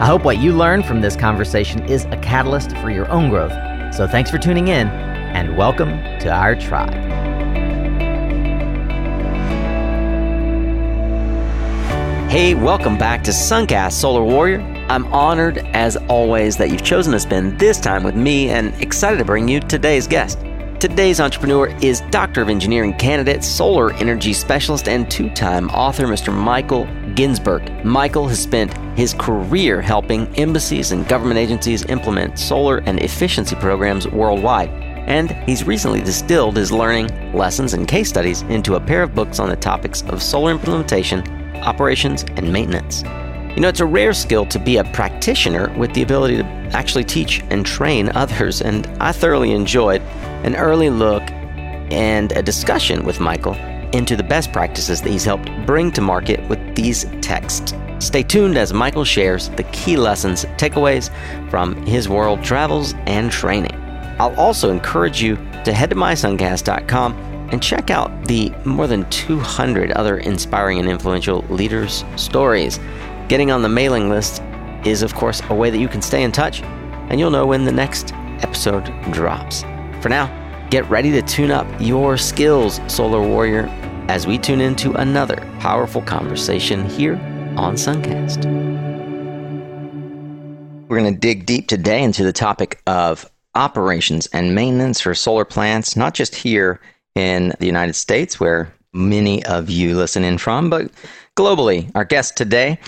I hope what you learn from this conversation is a catalyst for your own growth. So thanks for tuning in, and welcome to our tribe. Hey, welcome back to Suncast, Solar Warrior. I'm honored, as always, that you've chosen to spend this time with me and excited to bring you today's guest. Today's entrepreneur is Doctor of Engineering candidate, solar energy specialist, and two-time author, Mr. Michael Ginsberg. Michael has spent his career helping embassies and government agencies implement solar and efficiency programs worldwide. And he's recently distilled his learning, lessons, and case studies into a pair of books on the topics of solar implementation, operations, and maintenance. You know, it's a rare skill to be a practitioner with the ability to actually teach and train others, and I thoroughly enjoyed an early look and a discussion with Michael into the best practices that he's helped bring to market with these texts. Stay tuned as Michael shares the key lessons, takeaways from his world travels and training. I'll also encourage you to head to mysuncast.com and check out the more than 200 other inspiring and influential leaders' stories. Getting on the mailing list is, of course, a way that you can stay in touch, and you'll know when the next episode drops. For now, get ready to tune up your skills, Solar Warrior, as we tune into another powerful conversation here on Suncast. We're going to dig deep today into the topic of operations and maintenance for solar plants, not just here in the United States, where many of you listen in from, but globally. Our guest today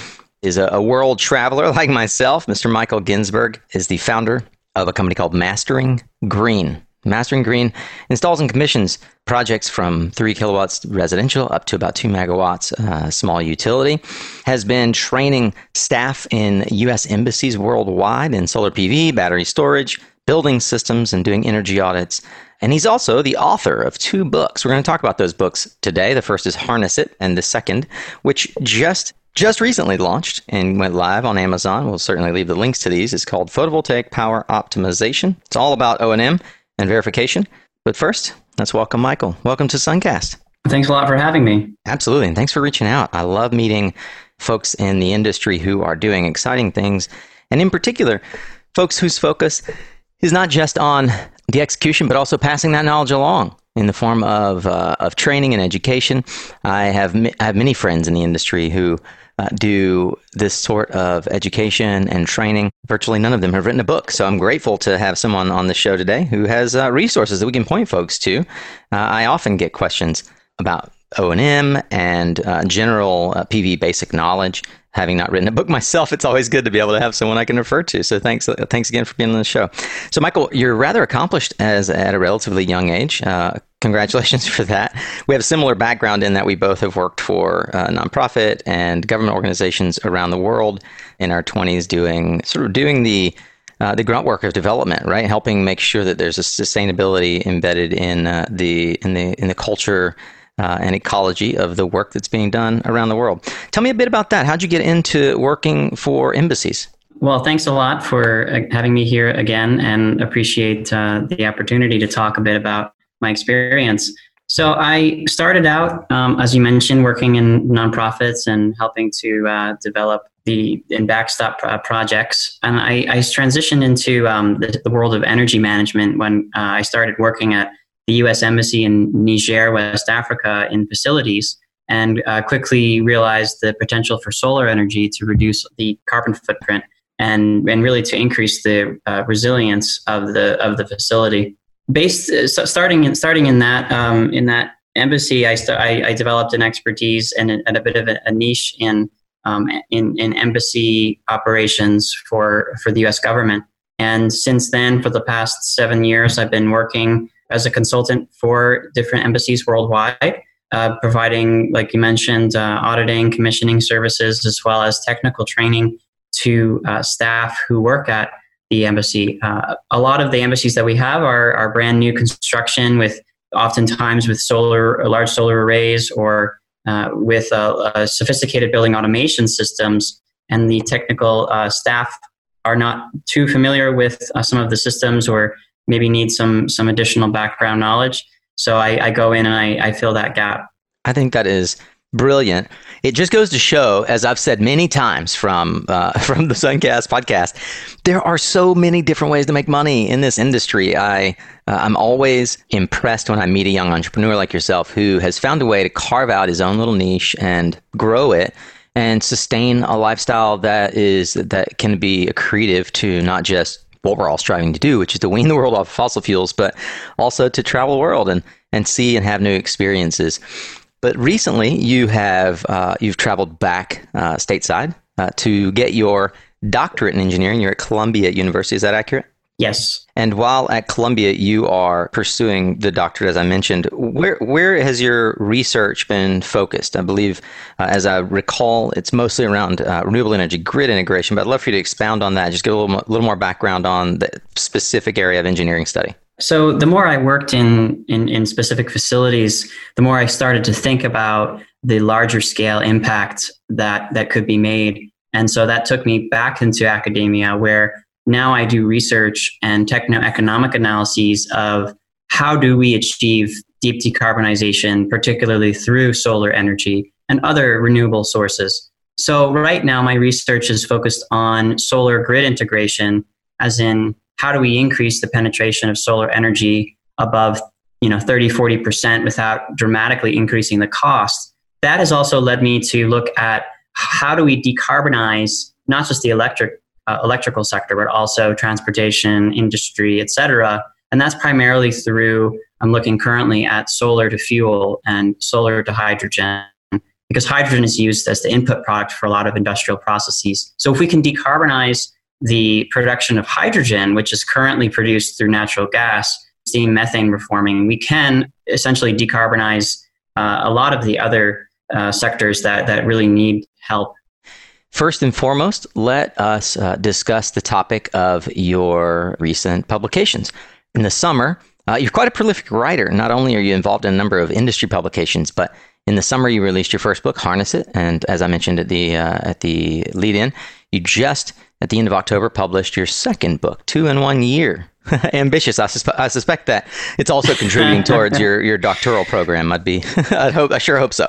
is a world traveler like myself. Mr. Michael Ginsberg is the founder of a company called Mastering Green. Mastering Green installs and commissions projects from 3 kilowatts residential up to about 2 megawatts small utility, has been training staff in U.S. embassies worldwide in solar PV, battery storage, building systems, and doing energy audits. And he's also the author of 2 books. We're going to talk about those books today. The first is Harness It, and the second, which just recently launched and went live on Amazon. We'll certainly leave the links to these. It's called Photovoltaic Power Optimization. It's all about O&M and verification. But first, let's welcome Michael. Welcome to Suncast. Thanks a lot for having me. Absolutely. And thanks for reaching out. I love meeting folks in the industry who are doing exciting things. And in particular, folks whose focus is not just on the execution, but also passing that knowledge along in the form of training and education. I have many friends in the industry who do this sort of education and training. Virtually none of them have written a book. So I'm grateful to have someone on the show today who has resources that we can point folks to. I often get questions about O&M and general PV basic knowledge. Having not written a book myself, it's always good to be able to have someone I can refer to. So thanks again for being on the show. So Michael, you're rather accomplished at a relatively young age. Congratulations for that. We have a similar background in that we both have worked for nonprofit and government organizations around the world in our 20s, doing the grunt work of development, right? Helping make sure that there's a sustainability embedded in the culture and ecology of the work that's being done around the world. Tell me a bit about that. How'd you get into working for embassies? Well, thanks a lot for having me here again, and appreciate the opportunity to talk a bit about my experience. So I started out, as you mentioned, working in nonprofits and helping to develop and backstop projects. And I transitioned into the world of energy management when I started working at the U.S. Embassy in Niger, West Africa, in facilities, and quickly realized the potential for solar energy to reduce the carbon footprint and really to increase the resilience of the facility. Starting in that embassy, I developed an expertise and a bit of a niche in embassy operations for the U.S. government. And since then, for the past 7 years, I've been working as a consultant for different embassies worldwide, providing, like you mentioned, auditing, commissioning services, as well as technical training to staff who work at the embassy. A lot of the embassies that we have are brand new construction with oftentimes with large solar arrays or with sophisticated building automation systems. And the technical staff are not too familiar with some of the systems or maybe need some additional background knowledge. So I go in and I fill that gap. I think that is brilliant. It just goes to show, as I've said many times from the Suncast podcast, there are so many different ways to make money in this industry. I'm always impressed when I meet a young entrepreneur like yourself who has found a way to carve out his own little niche and grow it and sustain a lifestyle that can be accretive to not just what we're all striving to do, which is to wean the world off fossil fuels, but also to travel the world and see and have new experiences. But recently, you have you've traveled back stateside to get your doctorate in engineering. You're at Columbia University. Is that accurate? Yes. And while at Columbia, you are pursuing the doctorate, as I mentioned. Where has your research been focused? I believe, as I recall, it's mostly around renewable energy grid integration, but I'd love for you to expound on that. Just give a little more background on the specific area of engineering study. So the more I worked in specific facilities, the more I started to think about the larger scale impact that could be made. And so that took me back into academia, where now I do research and techno-economic analyses of how do we achieve deep decarbonization, particularly through solar energy and other renewable sources. So right now, my research is focused on solar grid integration, as in how do we increase the penetration of solar energy above, 30-40% without dramatically increasing the cost? That has also led me to look at how do we decarbonize not just the electrical sector, but also transportation, industry, et cetera. And that's primarily through, I'm looking currently at solar to fuel and solar to hydrogen, because hydrogen is used as the input product for a lot of industrial processes. So if we can decarbonize the production of hydrogen, which is currently produced through natural gas, steam, methane reforming, we can essentially decarbonize a lot of the other sectors that really need help. First and foremost, let us discuss the topic of your recent publications. In the summer, you're quite a prolific writer. Not only are you involved in a number of industry publications, but in the summer, you released your first book, Harness It. And as I mentioned at the lead-in, you just, at the end of October, published your second book, 2 in 1 year. Ambitious. I suspect that it's also contributing towards your doctoral program. I sure hope so.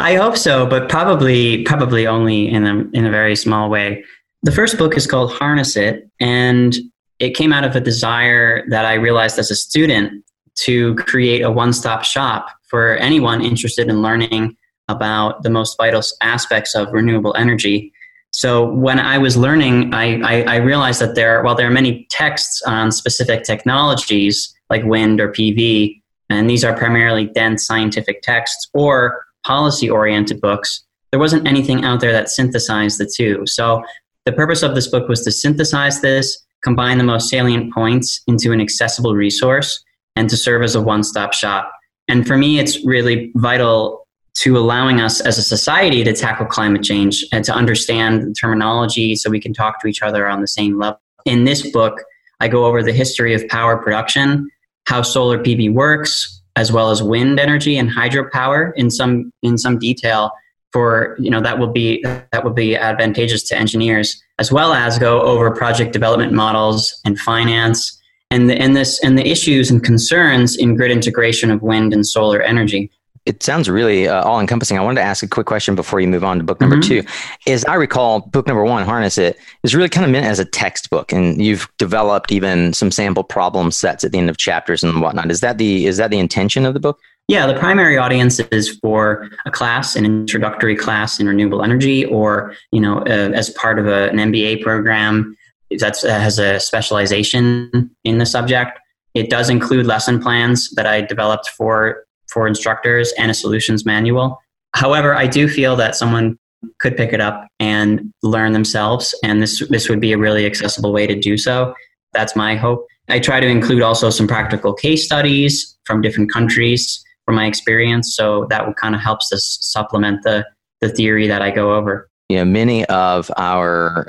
I hope so, but probably only in a very small way. The first book is called Harness It, and it came out of a desire that I realized as a student to create a one-stop shop for anyone interested in learning about the most vital aspects of renewable energy. So when I was learning, I realized that there are many texts on specific technologies like wind or PV, and these are primarily dense scientific texts or policy-oriented books, there wasn't anything out there that synthesized the two. So the purpose of this book was to synthesize this, combine the most salient points into an accessible resource, and to serve as a one-stop shop. And for me, it's really vital to allowing us as a society to tackle climate change and to understand the terminology so we can talk to each other on the same level. In this book, I go over the history of power production, how solar PV works, as well as wind energy and hydropower in some detail for, that will be advantageous to engineers, as well as go over project development models and finance and the issues and concerns in grid integration of wind and solar energy. It sounds really all-encompassing. I wanted to ask a quick question before you move on to book number two. As I recall, book number one, Harness It, is really kind of meant as a textbook, and you've developed even some sample problem sets at the end of chapters and whatnot. Is that the intention of the book? Yeah, the primary audience is for a class, an introductory class in renewable energy, or as part of an MBA program that has a specialization in the subject. It does include lesson plans that I developed for instructors and a solutions manual. However, I do feel that someone could pick it up and learn themselves, and this would be a really accessible way to do so. That's my hope. I try to include also some practical case studies from different countries from my experience, so that kind of helps us supplement the theory that I go over. you know, many of our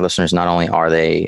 listeners, not only are they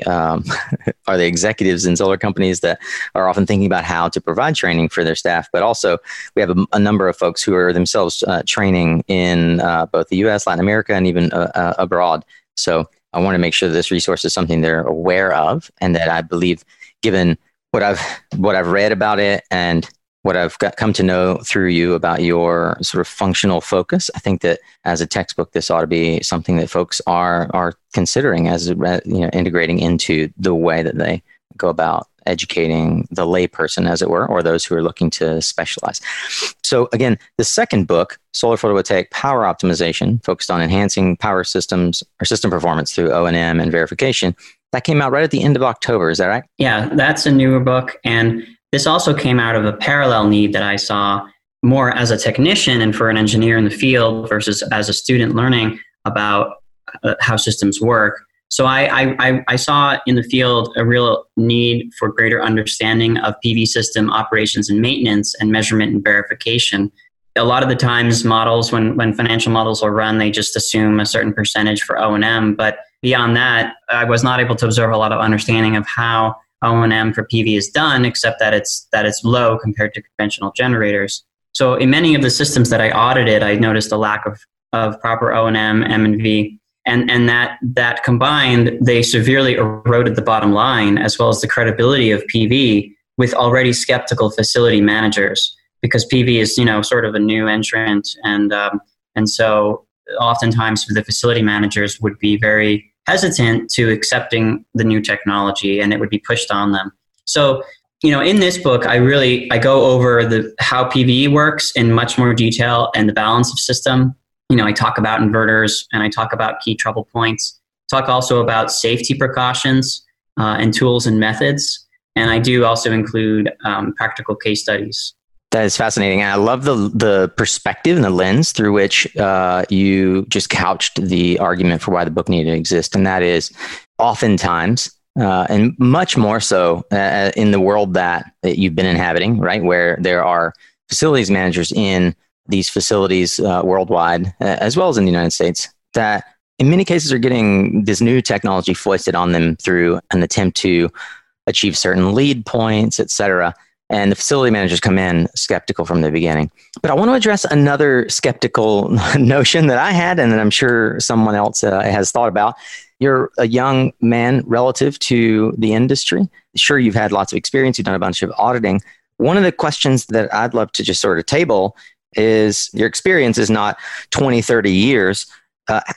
executives in solar companies that are often thinking about how to provide training for their staff, but also we have a number of folks who are themselves training in both the U.S., Latin America, and even abroad. So I want to make sure that this resource is something they're aware of, and that I believe, given what I've read about it and what I've come to know through you about your sort of functional focus, I think that as a textbook, this ought to be something that folks are considering as, you know, integrating into the way that they go about educating the layperson, as it were, or those who are looking to specialize. So again, the second book, Solar Photovoltaic Power Optimization, focused on enhancing power systems or system performance through O&M and verification, that came out right at the end of October. Is that right? Yeah, that's a newer book. And this also came out of a parallel need that I saw more as a technician and for an engineer in the field versus as a student learning about how systems work. So I saw in the field a real need for greater understanding of PV system operations and maintenance and measurement and verification. A lot of the times models, when financial models are run, they just assume a certain percentage for O&M. But beyond that, I was not able to observe a lot of understanding of how O&M for PV is done, except that it's low compared to conventional generators. So in many of the systems that I audited, I noticed a lack of proper O&M, M&V, and that combined, they severely eroded the bottom line as well as the credibility of PV with already skeptical facility managers, because PV is, you know, sort of a new entrant, and so oftentimes the facility managers would be very hesitant to accepting the new technology, and it would be pushed on them. So, you know, in this book, I go over how PV works in much more detail and the balance of system. You know, I talk about inverters and I talk about key trouble points. Talk also about safety precautions and tools and methods. And I do also include practical case studies. That is fascinating. And I love the perspective and the lens through which you just couched the argument for why the book needed to exist. And that is oftentimes, and much more so in the world that you've been inhabiting, right, where there are facilities managers in these facilities worldwide, as well as in the United States, that in many cases are getting this new technology foisted on them through an attempt to achieve certain lead points, et cetera. And the facility managers come in skeptical from the beginning. But I want to address another skeptical notion that I had, and that I'm sure someone else has thought about. You're a young man relative to the industry. Sure, you've had lots of experience. You've done a bunch of auditing. One of the questions that I'd love to just sort of table is, your experience is not 20, 30 years.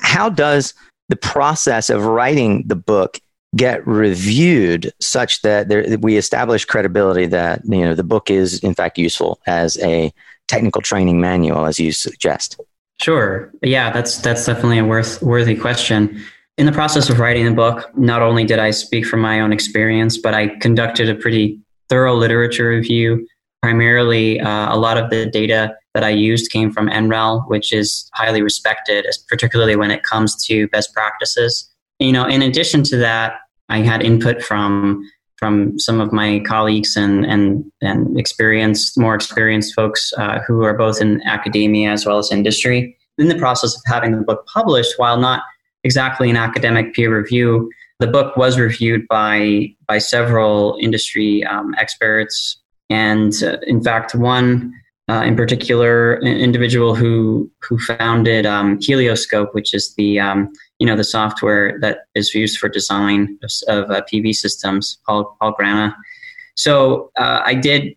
How does the process of writing the book get reviewed such that we establish credibility that, you know, the book is in fact useful as a technical training manual, as you suggest? Sure. Yeah, that's definitely a worthy question. In the process of writing the book, not only did I speak from my own experience, but I conducted a pretty thorough literature review. Primarily, a lot of the data that I used came from NREL, which is highly respected, particularly when it comes to best practices. You know, in addition to that, I had input from some of my colleagues and more experienced folks who are both in academia as well as industry. In the process of having the book published, while not exactly an academic peer review, the book was reviewed by several industry experts. And in fact, one in particular, an individual who founded Helioscope, which is the the software that is used for design of PV systems, Paul Grana. So I did,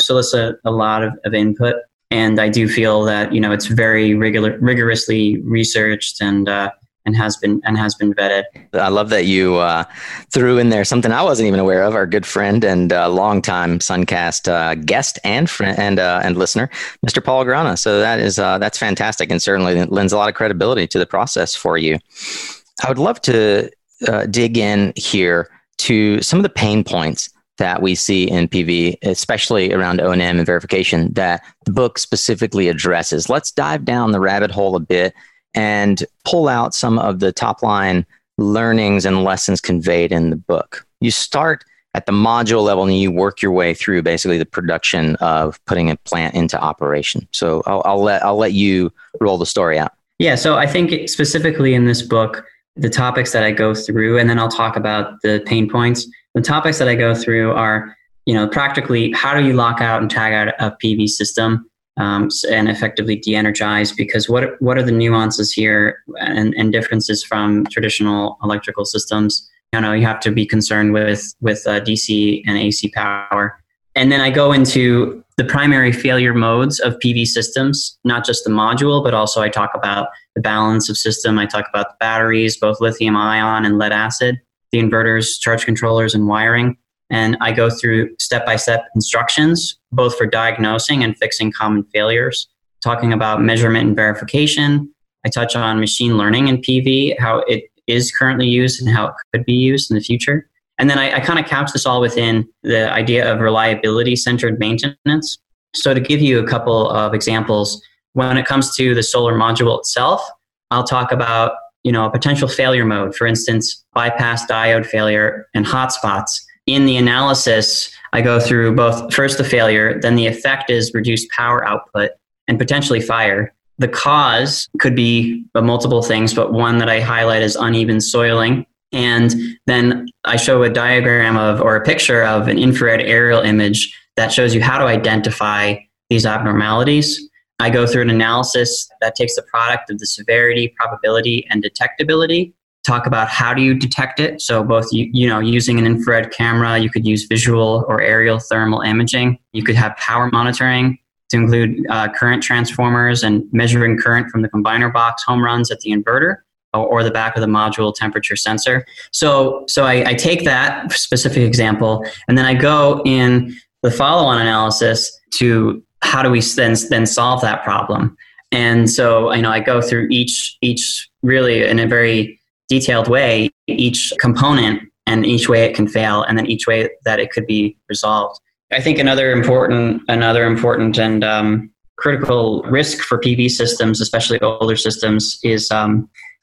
solicit a lot of input, and I do feel that, you know, it's very rigorously researched and has been vetted. I love that you threw in there something I wasn't even aware of. Our good friend and longtime Suncast guest and friend and listener, Mr. Paul Grana. So that's fantastic, and certainly lends a lot of credibility to the process for you. I would love to dig in here to some of the pain points that we see in PV, especially around O&M and verification, that the book specifically addresses. Let's dive down the rabbit hole a bit and pull out some of the top line learnings and lessons conveyed in the book. You start at the module level and you work your way through basically the production of putting a plant into operation. So I'll let you roll the story out. Yeah, so I think specifically in this book, the topics that I go through, and then I'll talk about the pain points. The topics that I go through are, you know, practically how do you lock out and tag out a PV system and effectively de-energize? Because what are the nuances here and differences from traditional electrical systems? You know, you have to be concerned with DC and AC power. And then I go into the primary failure modes of PV systems, not just the module, but also I talk about the balance of system. I talk about the batteries, both lithium ion and lead acid, the inverters, charge controllers, and wiring. And I go through step-by-step instructions, both for diagnosing and fixing common failures, talking about measurement and verification. I touch on machine learning in PV, how it is currently used and how it could be used in the future. And then I kind of couch this all within the idea of reliability-centered maintenance. So to give you a couple of examples, when it comes to the solar module itself, I'll talk about, you know, a potential failure mode, for instance, bypass diode failure and hotspots. In the analysis, I go through both first the failure, then the effect is reduced power output and potentially fire. The cause could be multiple things, but one that I highlight is uneven soiling. And then I show a diagram of, or a picture of, an infrared aerial image that shows you how to identify these abnormalities. I go through an analysis that takes the product of the severity, probability, and detectability. Talk about how do you detect it. So both, you know, using an infrared camera, you could use visual or aerial thermal imaging. You could have power monitoring to include current transformers and measuring current from the combiner box, home runs at the inverter, or the back of the module temperature sensor. So I take that specific example, and then I go in the follow-on analysis to how do we then solve that problem. And so, you know, I go through each really in a very detailed way, each component and each way it can fail, and then each way that it could be resolved. I think another important and critical risk for PV systems, especially older systems, is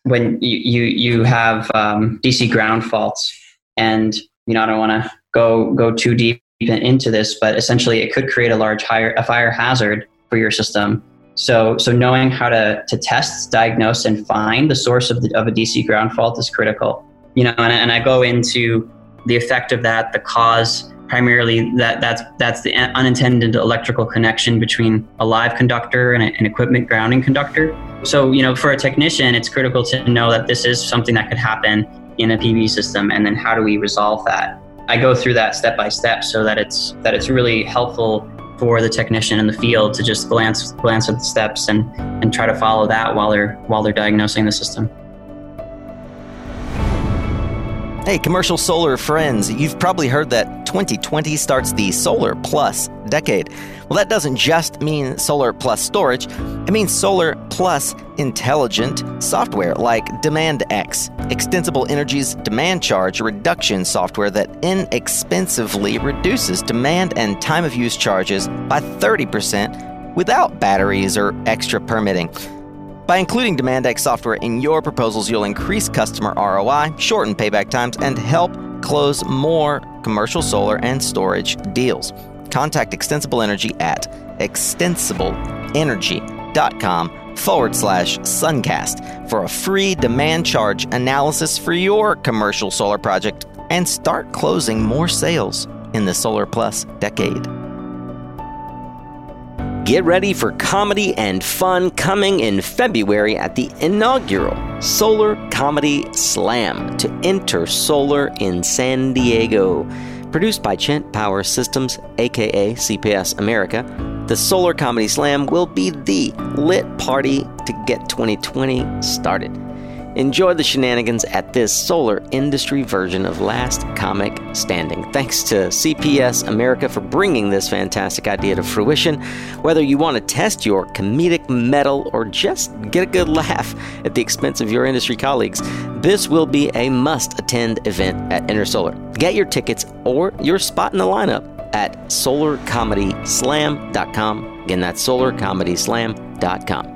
when you have DC ground faults. And, you know, I don't want to go too deep into this, but essentially it could create a large fire hazard for your system. So knowing how to test, diagnose, and find the source of a DC ground fault is critical. You know, and I go into the effect of that, the cause, primarily that's the unintended electrical connection between a live conductor and an equipment grounding conductor. So, you know, for a technician, it's critical to know that this is something that could happen in a PV system, and then how do we resolve that? I go through that step by step so that it's really helpful for the technician in the field to just glance at the steps and try to follow that while they're diagnosing the system. Hey, commercial solar friends, you've probably heard that 2020 starts the Solar Plus decade. Well, that doesn't just mean solar plus storage. It means solar plus intelligent software like DemandX, Extensible Energy's demand charge reduction software that inexpensively reduces demand and time of use charges by 30% without batteries or extra permitting. By including DemandX software in your proposals, you'll increase customer ROI, shorten payback times, and help close more commercial solar and storage deals. Contact Extensible Energy at extensibleenergy.com/Suncast for a free demand charge analysis for your commercial solar project and start closing more sales in the Solar Plus decade. Get ready for comedy and fun coming in February at the inaugural Solar Comedy Slam to Intersolar in San Diego. Produced by Chint Power Systems, aka CPS America, the Solar Comedy Slam will be the lit party to get 2020 started. Enjoy the shenanigans at this solar industry version of Last Comic Standing. Thanks to CPS America for bringing this fantastic idea to fruition. Whether you want to test your comedic mettle or just get a good laugh at the expense of your industry colleagues, this will be a must-attend event at Intersolar. Get your tickets or your spot in the lineup at solarcomedyslam.com. Again, that's solarcomedyslam.com.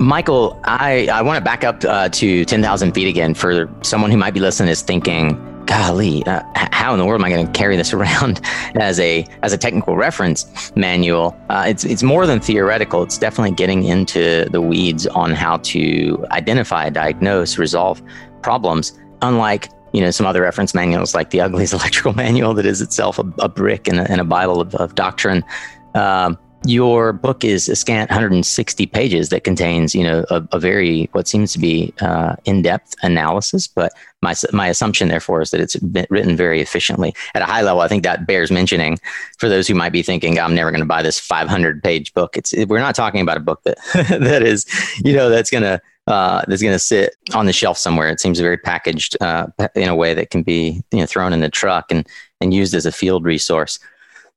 Michael, I want to back up to 10,000 feet again for someone who might be listening is thinking, golly, how in the world am I going to carry this around as a technical reference manual? It's more than theoretical. It's definitely getting into the weeds on how to identify, diagnose, resolve problems, unlike some other reference manuals like the Ugley's Electrical Manual that is itself a brick and a Bible of doctrine. Your book is a scant 160 pages that contains, a very, what seems to be in-depth analysis. But my assumption, therefore, is that it's been written very efficiently. At a high level, I think that bears mentioning for those who might be thinking, I'm never going to buy this 500-page book. We're not talking about a book that that is, that's going to sit on the shelf somewhere. It seems very packaged in a way that can be, thrown in the truck and used as a field resource.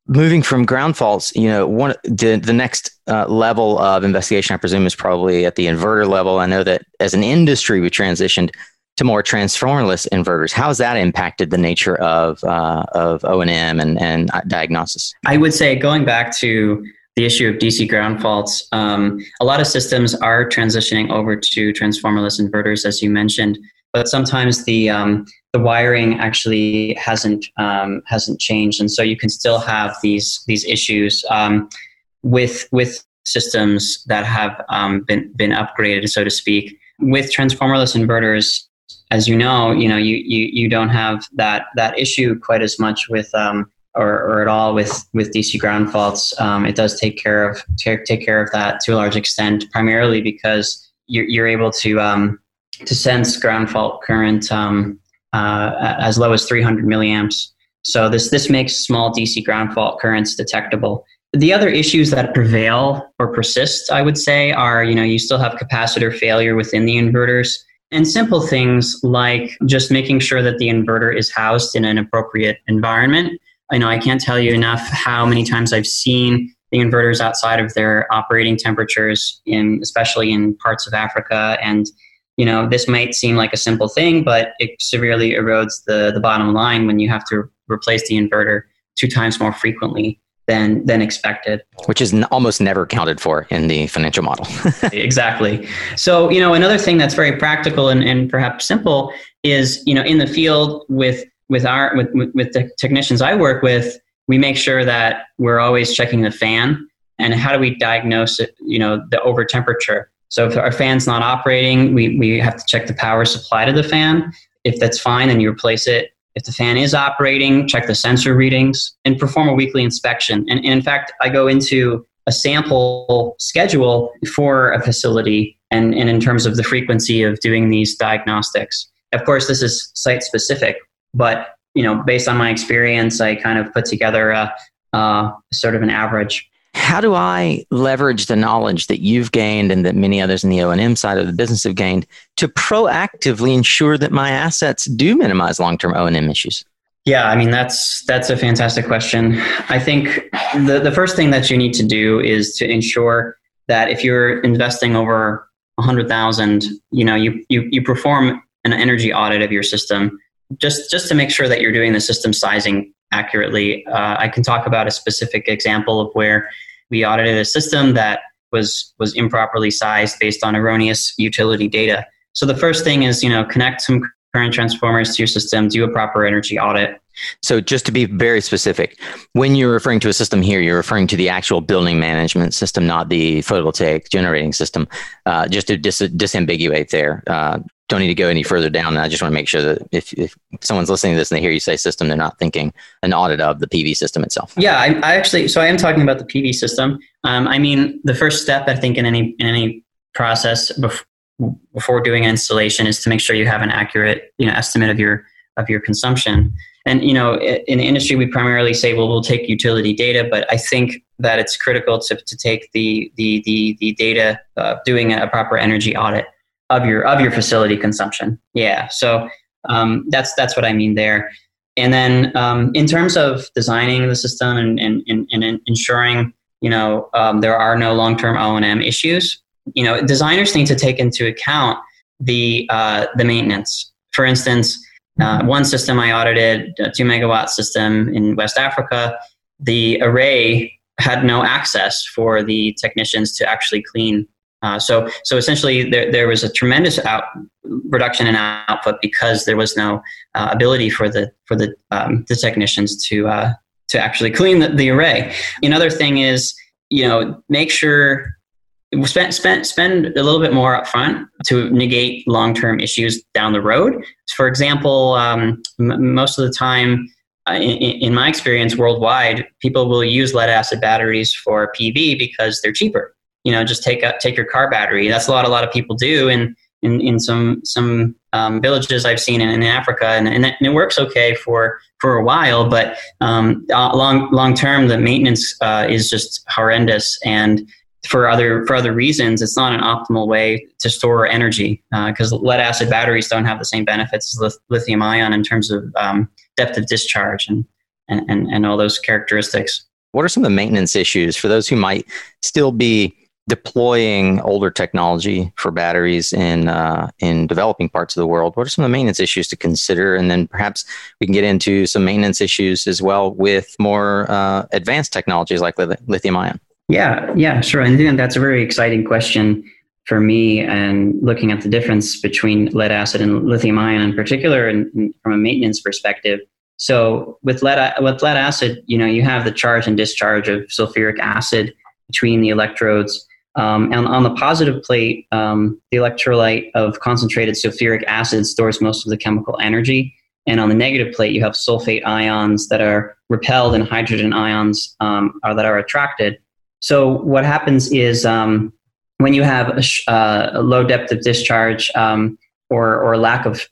Moving from ground faults, the next level of investigation, I presume, is probably at the inverter level. I know that as an industry, we transitioned to more transformerless inverters. How has that impacted the nature of O&M and diagnosis? I would say, going back to the issue of DC ground faults, a lot of systems are transitioning over to transformerless inverters, as you mentioned. But sometimes the wiring actually hasn't changed, and so you can still have these issues with systems that have been upgraded, so to speak. With transformerless inverters, as you don't have that issue quite as much with or at all with DC ground faults. It does take care of that to a large extent, primarily because you're able to sense ground fault current as low as 300 milliamps. So this makes small DC ground fault currents detectable. The other issues that prevail or persist, I would say, are, you still have capacitor failure within the inverters, and simple things like just making sure that the inverter is housed in an appropriate environment. I know I can't tell you enough how many times I've seen the inverters outside of their operating temperatures, especially in parts of Africa, and this might seem like a simple thing, but it severely erodes the bottom line when you have to replace the inverter 2 times more frequently than expected. Which is almost never accounted for in the financial model. Exactly. So, another thing that's very practical and perhaps simple is, in the field with the technicians I work with, we make sure that we're always checking the fan, and how do we diagnose it, the over temperature. So if our fan's not operating, we have to check the power supply to the fan. If that's fine, then you replace it. If the fan is operating, check the sensor readings and perform a weekly inspection. And in fact, I go into a sample schedule for a facility and in terms of the frequency of doing these diagnostics. Of course, this is site specific, but based on my experience, I kind of put together a sort of an average. How do I leverage the knowledge that you've gained and that many others in the O&M side of the business have gained to proactively ensure that my assets do minimize long-term O&M issues? Yeah, I mean, that's a fantastic question. I think the first thing that you need to do is to ensure that if you're investing over $100,000, you perform an energy audit of your system just to make sure that you're doing the system sizing accurately. I can talk about a specific example of where we audited a system that was improperly sized based on erroneous utility data. So the first thing is, connect some current transformers to your system, do a proper energy audit. So just to be very specific, when you're referring to a system here, you're referring to the actual building management system, not the photovoltaic generating system. Just to disambiguate there, don't need to go any further down. I just want to make sure that if someone's listening to this and they hear you say system, they're not thinking an audit of the PV system itself. Yeah, I actually, so I am talking about the PV system. I mean, the first step, I think, in any process before doing an installation is to make sure you have an accurate, estimate of your consumption. And, in the industry, we primarily say, well, we'll take utility data, but I think that it's critical to take the data of doing a proper energy audit of your facility consumption. Yeah. So that's what I mean there. And then in terms of designing the system and ensuring, there are no long-term O&M issues, designers need to take into account the maintenance. For instance, one system I audited, a 2-megawatt system in West Africa, the array had no access for the technicians to actually clean So essentially, there was a tremendous reduction in output because there was no ability for the technicians to actually clean the array. Another thing is, make sure spend a little bit more upfront to negate long-term issues down the road. For example, most of the time, in my experience worldwide, people will use lead-acid batteries for PV because they're cheaper. Just take your car battery. That's what a lot of people do in some villages I've seen in Africa, and it works okay for a while. But long term, the maintenance is just horrendous, and for other reasons, it's not an optimal way to store energy because lead acid batteries don't have the same benefits as lithium ion in terms of depth of discharge and all those characteristics. What are some of the maintenance issues for those who might still be deploying older technology for batteries in developing parts of the world? What are some of the maintenance issues to consider? And then perhaps we can get into some maintenance issues as well with more advanced technologies like lithium ion. Yeah, sure. And then that's a very exciting question for me, and looking at the difference between lead acid and lithium ion in particular, and from a maintenance perspective. So with lead acid, you have the charge and discharge of sulfuric acid between the electrodes. And on the positive plate, the electrolyte of concentrated sulfuric acid stores most of the chemical energy. And on the negative plate, you have sulfate ions that are repelled and hydrogen ions that are attracted. So what happens is when you have a low depth of discharge or lack of charge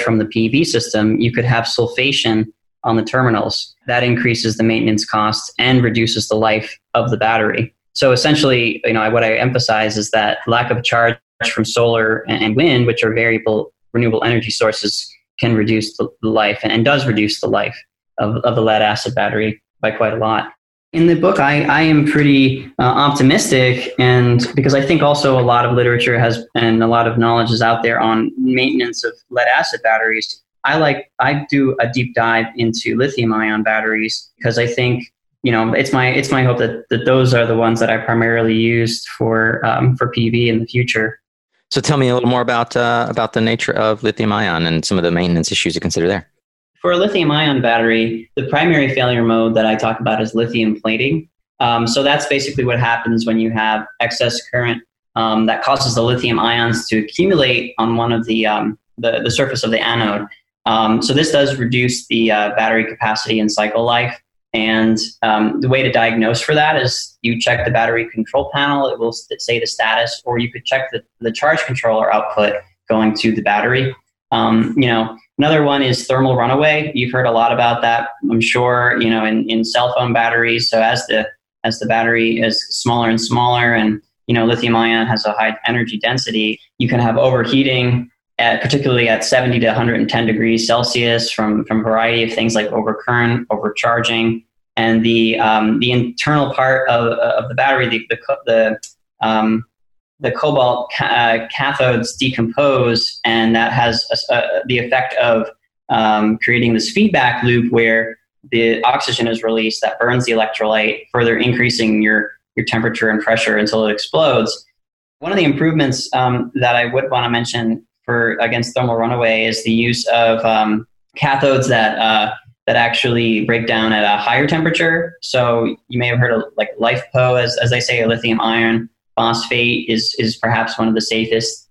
from the PV system, you could have sulfation on the terminals. That increases the maintenance costs and reduces the life of the battery. So essentially, what I emphasize is that lack of charge from solar and wind, which are variable renewable energy sources, can reduce the life and does reduce the life of the lead acid battery by quite a lot. In the book, I am pretty optimistic, and because I think also a lot of literature has and a lot of knowledge is out there on maintenance of lead acid batteries. I do a deep dive into lithium ion batteries because I think it's my hope that those are the ones that I primarily used for PV in the future. So tell me a little more about the nature of lithium ion and some of the maintenance issues to consider there. For a lithium-ion battery, the primary failure mode that I talk about is lithium plating. So that's basically what happens when you have excess current that causes the lithium ions to accumulate on one of the surface of the anode. So this does reduce the battery capacity and cycle life. And the way to diagnose for that is you check the battery control panel. It will say the status, or you could check the charge controller output going to the battery. Another one is thermal runaway. You've heard a lot about that, I'm sure, in cell phone batteries. So as the battery is smaller and smaller, and lithium ion has a high energy density, you can have overheating, particularly at 70 to 110 degrees Celsius from a variety of things like overcurrent, overcharging, and the internal part of the battery, the cobalt cathodes decompose, and that has the effect of creating this feedback loop where the oxygen is released that burns the electrolyte, further increasing your temperature and pressure until it explodes. One of the improvements that I would want to mention for against thermal runaway is the use of cathodes that actually break down at a higher temperature. So you may have heard of like LiFePO, as they say, a lithium iron phosphate is perhaps one of the safest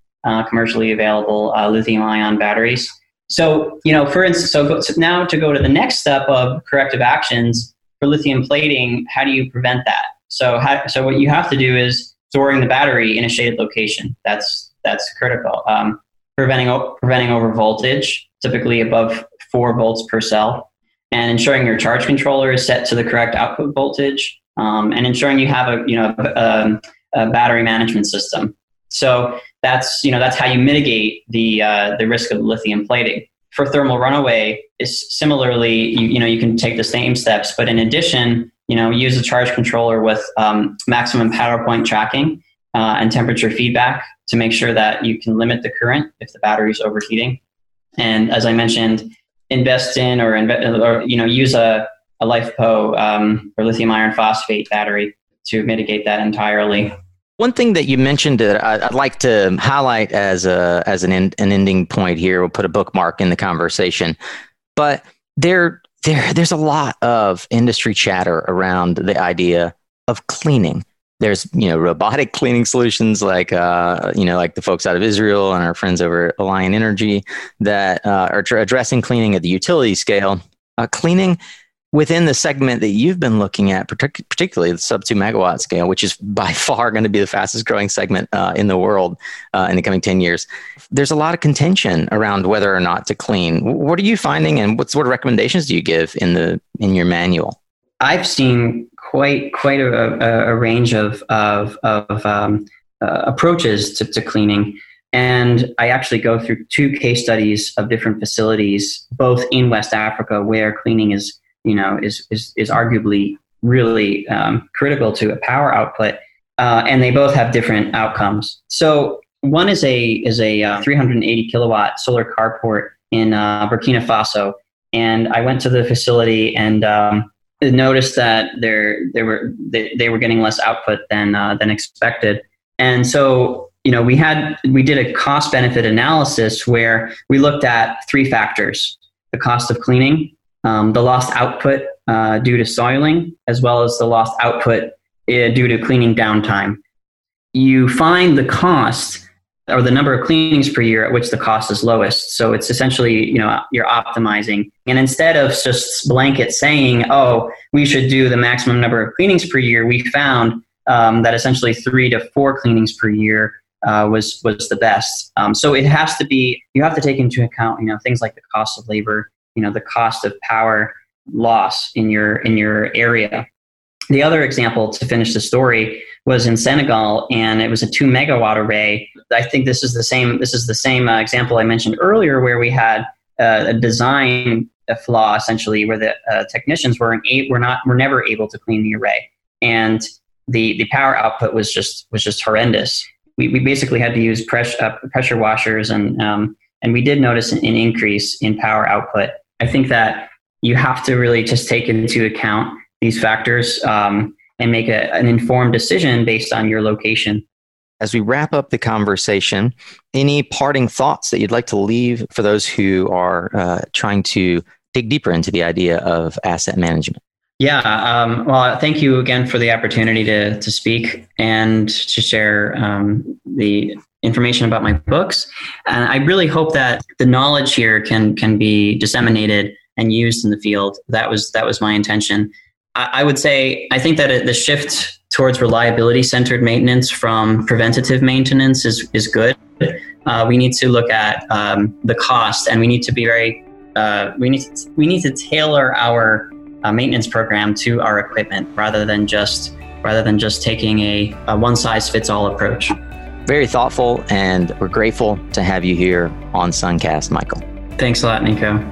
commercially available lithium-ion batteries. So, for instance, so now to go to the next step of corrective actions for lithium plating, how do you prevent that? So what you have to do is storing the battery in a shaded location. That's critical. Preventing overvoltage, typically above 4 volts per cell, and ensuring your charge controller is set to the correct output voltage, and ensuring you have a battery management system. So that's how you mitigate the risk of lithium plating. For thermal runaway, is similarly you can take the same steps, but in addition, use a charge controller with maximum power point tracking and temperature feedback to make sure that you can limit the current if the battery is overheating. And as I mentioned, invest in or use a LiFePO or lithium iron phosphate battery to mitigate that entirely. One thing that you mentioned that I'd like to highlight as an ending point here, we'll put a bookmark in the conversation, but there's a lot of industry chatter around the idea of cleaning. There's, robotic cleaning solutions like the folks out of Israel and our friends over at Alliant Energy that are addressing cleaning at the utility scale. Cleaning within the segment that you've been looking at, particularly the sub 2 megawatt scale, which is by far going to be the fastest growing segment in the world in the coming 10 years. There's a lot of contention around whether or not to clean. What are you finding, and what sort of recommendations do you give in your manual? I've seen quite a range of approaches to cleaning. And I actually go through 2 case studies of different facilities, both in West Africa, where cleaning is arguably really critical to a power output, and they both have different outcomes. So one is a 380 kilowatt solar carport in Burkina Faso, and I went to the facility and noticed that they were getting less output than expected. And so, we did a cost benefit analysis where we looked at 3 factors: the cost of cleaning, the lost output due to soiling, as well as the lost output due to cleaning downtime. You find the cost, or the number of cleanings per year at which the cost is lowest. So it's essentially, you're optimizing. And instead of just blanket saying, oh, we should do the maximum number of cleanings per year, we found that essentially 3 to 4 cleanings per year was the best. So it has to be, you have to take into account, things like the cost of labor, the cost of power loss in your area. The other example to finish the story was in Senegal, and it was a 2 megawatt array. I think this is the same. This is the same example I mentioned earlier, where we had a design flaw, essentially, where the technicians were never able to clean the array, and the power output was just horrendous. We basically had to use pressure washers, and we did notice an increase in power output. I think that you have to really just take into account these factors and make an informed decision based on your location. As we wrap up the conversation, any parting thoughts that you'd like to leave for those who are trying to dig deeper into the idea of asset management? Yeah. Well, thank you again for the opportunity to speak and to share the information about my books. And I really hope that the knowledge here can be disseminated and used in the field. That was my intention. I would say, I think that the shift towards reliability-centered maintenance from preventative maintenance is good. We need to look at the cost, and we need to be we need to tailor our maintenance program to our equipment rather than just taking a one-size-fits-all approach. Very thoughtful, and we're grateful to have you here on Suncast, Michael. Thanks a lot, Nico.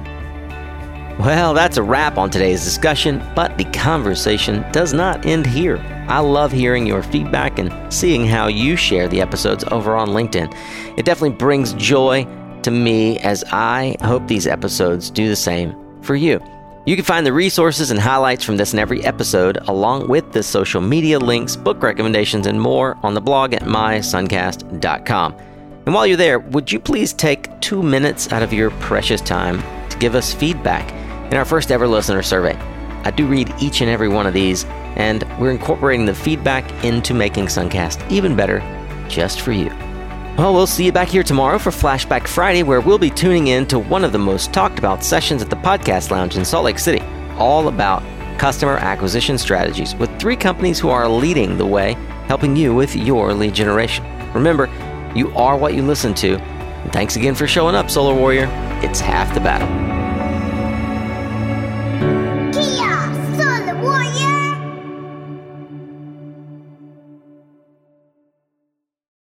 Well, that's a wrap on today's discussion, but the conversation does not end here. I love hearing your feedback and seeing how you share the episodes over on LinkedIn. It definitely brings joy to me, as I hope these episodes do the same for you. You can find the resources and highlights from this and every episode, along with the social media links, book recommendations, and more on the blog at mysuncast.com. And while you're there, would you please take 2 minutes out of your precious time to give us feedback in our first ever listener survey? I do read each and every one of these, and we're incorporating the feedback into making Suncast even better just for you. Well, we'll see you back here tomorrow for Flashback Friday, where we'll be tuning in to one of the most talked about sessions at the Podcast Lounge in Salt Lake City, all about customer acquisition strategies with 3 companies who are leading the way, helping you with your lead generation. Remember, you are what you listen to. And thanks again for showing up, Solar Warrior. It's half the battle.